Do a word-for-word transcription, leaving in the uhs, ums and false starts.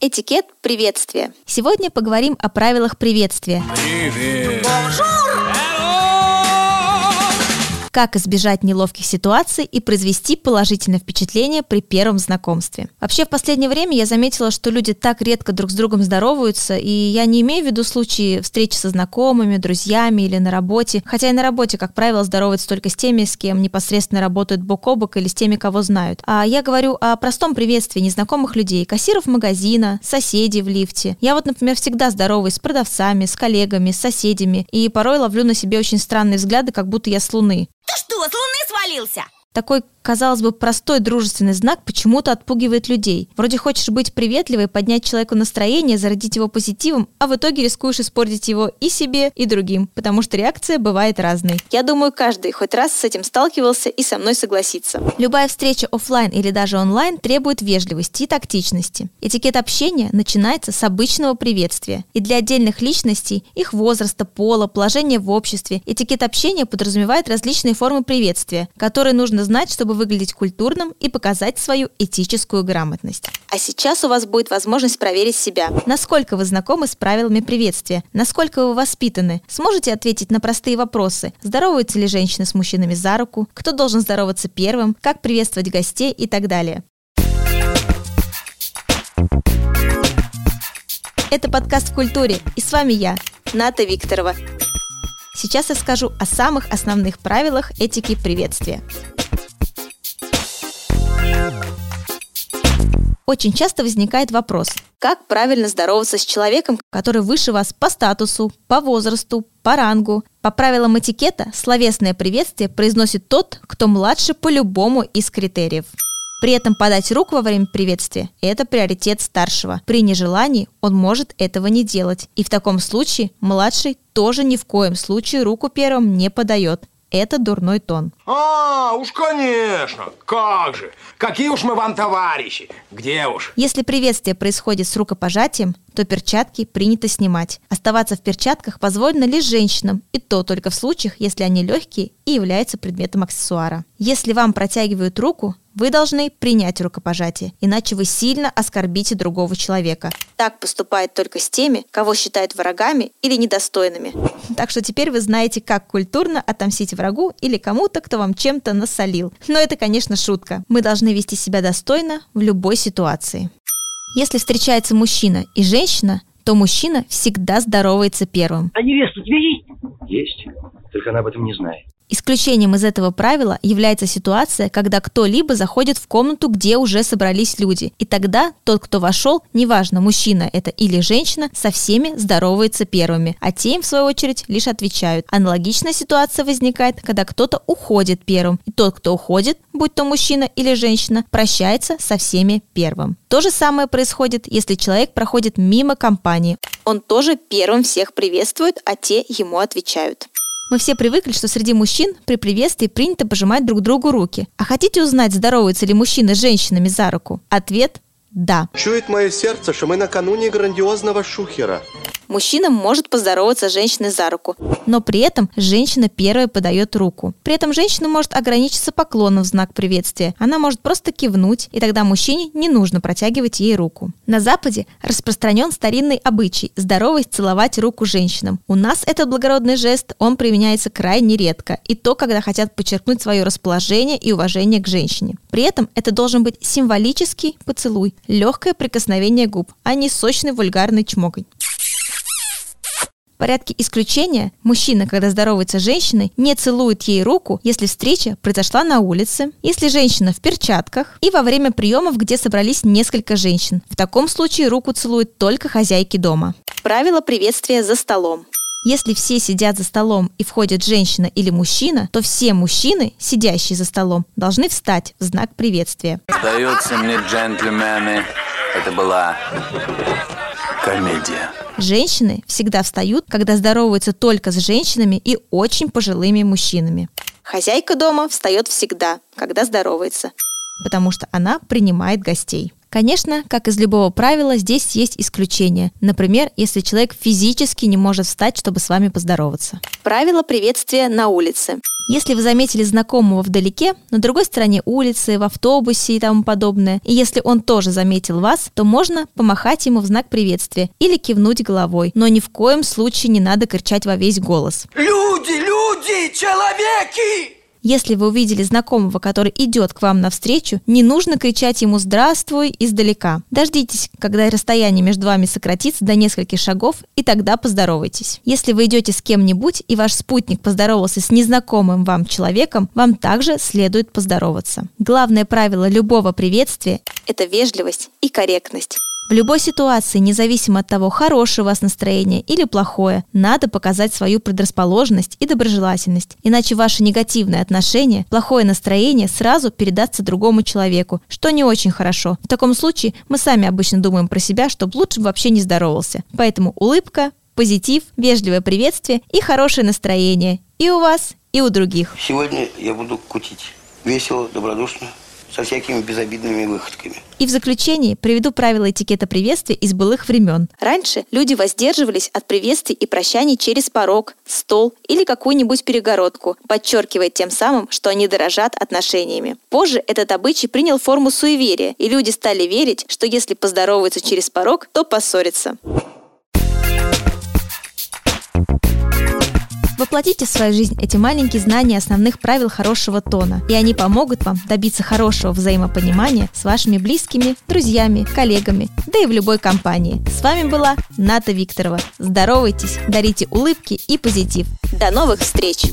Этикет приветствия. Сегодня поговорим о правилах приветствия. Привет. Как избежать неловких ситуаций и произвести положительное впечатление при первом знакомстве. Вообще, в последнее время я заметила, что люди так редко друг с другом здороваются, и я не имею в виду случаи встречи со знакомыми, друзьями или на работе, хотя и на работе, как правило, здороваются только с теми, с кем непосредственно работают бок о бок или с теми, кого знают. А я говорю о простом приветствии незнакомых людей, кассиров магазина, соседей в лифте. Я вот, например, всегда здороваюсь с продавцами, с коллегами, с соседями, и порой ловлю на себе очень странные взгляды, как будто я с Луны. Ты что, с Луны свалился? Такой, казалось бы, простой дружественный знак почему-то отпугивает людей. Вроде хочешь быть приветливой, поднять человеку настроение, зарядить его позитивом, а в итоге рискуешь испортить его и себе, и другим, потому что реакция бывает разной. Я думаю, каждый хоть раз с этим сталкивался и со мной согласится. Любая встреча офлайн или даже онлайн требует вежливости и тактичности. Этикет общения начинается с обычного приветствия. И для отдельных личностей, их возраста, пола, положения в обществе, этикет общения подразумевает различные формы приветствия, которые нужно знать, чтобы выглядеть культурным и показать свою этическую грамотность. А сейчас у вас будет возможность проверить себя. Насколько вы знакомы с правилами приветствия? Насколько вы воспитаны? Сможете ответить на простые вопросы? Здороваются ли женщины с мужчинами за руку? Кто должен здороваться первым? Как приветствовать гостей и так далее? Это подкаст «В культуре», и с вами я, Ната Викторова. Сейчас я скажу о самых основных правилах этики приветствия. Очень часто возникает вопрос, как правильно здороваться с человеком, который выше вас по статусу, по возрасту, по рангу. По правилам этикета словесное приветствие произносит тот, кто младше по любому из критериев. При этом подать руку во время приветствия – это приоритет старшего. При нежелании он может этого не делать. И в таком случае младший тоже ни в коем случае руку первым не подает. Это дурной тон. А, уж конечно, как же, какие уж мы вам товарищи, где уж. Если приветствие происходит с рукопожатием, то перчатки принято снимать. Оставаться в перчатках позволено лишь женщинам, и то только в случаях, если они легкие и являются предметом аксессуара. Если вам протягивают руку, вы должны принять рукопожатие, иначе вы сильно оскорбите другого человека. Так поступает только с теми, кого считают врагами или недостойными. Так что теперь вы знаете, как культурно отомстить врагу или кому-то, кто вам чем-то насолил. Но это, конечно, шутка. Мы должны вести себя достойно в любой ситуации. Если встречается мужчина и женщина, то мужчина всегда здоровается первым. А невеста у тебя есть? Есть, только она об этом не знает. Исключением из этого правила является ситуация, когда кто-либо заходит в комнату, где уже собрались люди. И тогда тот, кто вошел, неважно, мужчина это или женщина, со всеми здоровается первыми, а те им, в свою очередь, лишь отвечают. Аналогичная ситуация возникает, когда кто-то уходит первым, и тот, кто уходит, будь то мужчина или женщина, прощается со всеми первым. То же самое происходит, если человек проходит мимо компании. Он тоже первым всех приветствует, а те ему отвечают. Мы все привыкли, что среди мужчин при приветствии принято пожимать друг другу руки. А хотите узнать, здороваются ли мужчины с женщинами за руку? Ответ – да. Чует мое сердце, что мы накануне грандиозного шухера. Мужчина может поздороваться с женщиной за руку, но при этом женщина первая подает руку. При этом женщина может ограничиться поклоном в знак приветствия. Она может просто кивнуть, и тогда мужчине не нужно протягивать ей руку. На Западе распространен старинный обычай – здороваясь, целовать руку женщинам. У нас этот благородный жест, он применяется крайне редко, и то, когда хотят подчеркнуть свое расположение и уважение к женщине. При этом это должен быть символический поцелуй, легкое прикосновение губ, а не сочный вульгарный чмокань. В порядке исключения мужчина, когда здоровается с женщиной, не целует ей руку, если встреча произошла на улице, если женщина в перчатках и во время приемов, где собрались несколько женщин. В таком случае руку целуют только хозяйки дома. Правило приветствия за столом. Если все сидят за столом и входит женщина или мужчина, то все мужчины, сидящие за столом, должны встать в знак приветствия. Сдается мне, джентльмены, это была комедия. Женщины всегда встают, когда здороваются только с женщинами и очень пожилыми мужчинами. Хозяйка дома встает всегда, когда здоровается, потому что она принимает гостей. Конечно, как из любого правила, здесь есть исключения. Например, если человек физически не может встать, чтобы с вами поздороваться. Правило приветствия на улице. Если вы заметили знакомого вдалеке, на другой стороне улицы, в автобусе и тому подобное, и если он тоже заметил вас, то можно помахать ему в знак приветствия или кивнуть головой. Но ни в коем случае не надо кричать во весь голос. Люди, люди, человеки! Если вы увидели знакомого, который идет к вам навстречу, не нужно кричать ему «Здравствуй» издалека. Дождитесь, когда расстояние между вами сократится до нескольких шагов, и тогда поздоровайтесь. Если вы идете с кем-нибудь, и ваш спутник поздоровался с незнакомым вам человеком, вам также следует поздороваться. Главное правило любого приветствия – это вежливость и корректность. В любой ситуации, независимо от того, хорошее у вас настроение или плохое, надо показать свою предрасположенность и доброжелательность, иначе ваше негативное отношение, плохое настроение сразу передастся другому человеку, что не очень хорошо. В таком случае мы сами обычно думаем про себя, чтобы лучше вообще не здоровался. Поэтому улыбка, позитив, вежливое приветствие и хорошее настроение и у вас, и у других. Сегодня я буду кутить весело, добродушно, со всякими безобидными выходками. И в заключение приведу правила этикета приветствия из былых времен. Раньше люди воздерживались от приветствий и прощаний через порог, стол или какую-нибудь перегородку, подчеркивая тем самым, что они дорожат отношениями. Позже этот обычай принял форму суеверия, и люди стали верить, что если поздороваются через порог, то поссорятся. Воплотите в свою жизнь эти маленькие знания основных правил хорошего тона, и они помогут вам добиться хорошего взаимопонимания с вашими близкими, друзьями, коллегами, да и в любой компании. С вами была Ната Викторова. Здоровайтесь, дарите улыбки и позитив. До новых встреч!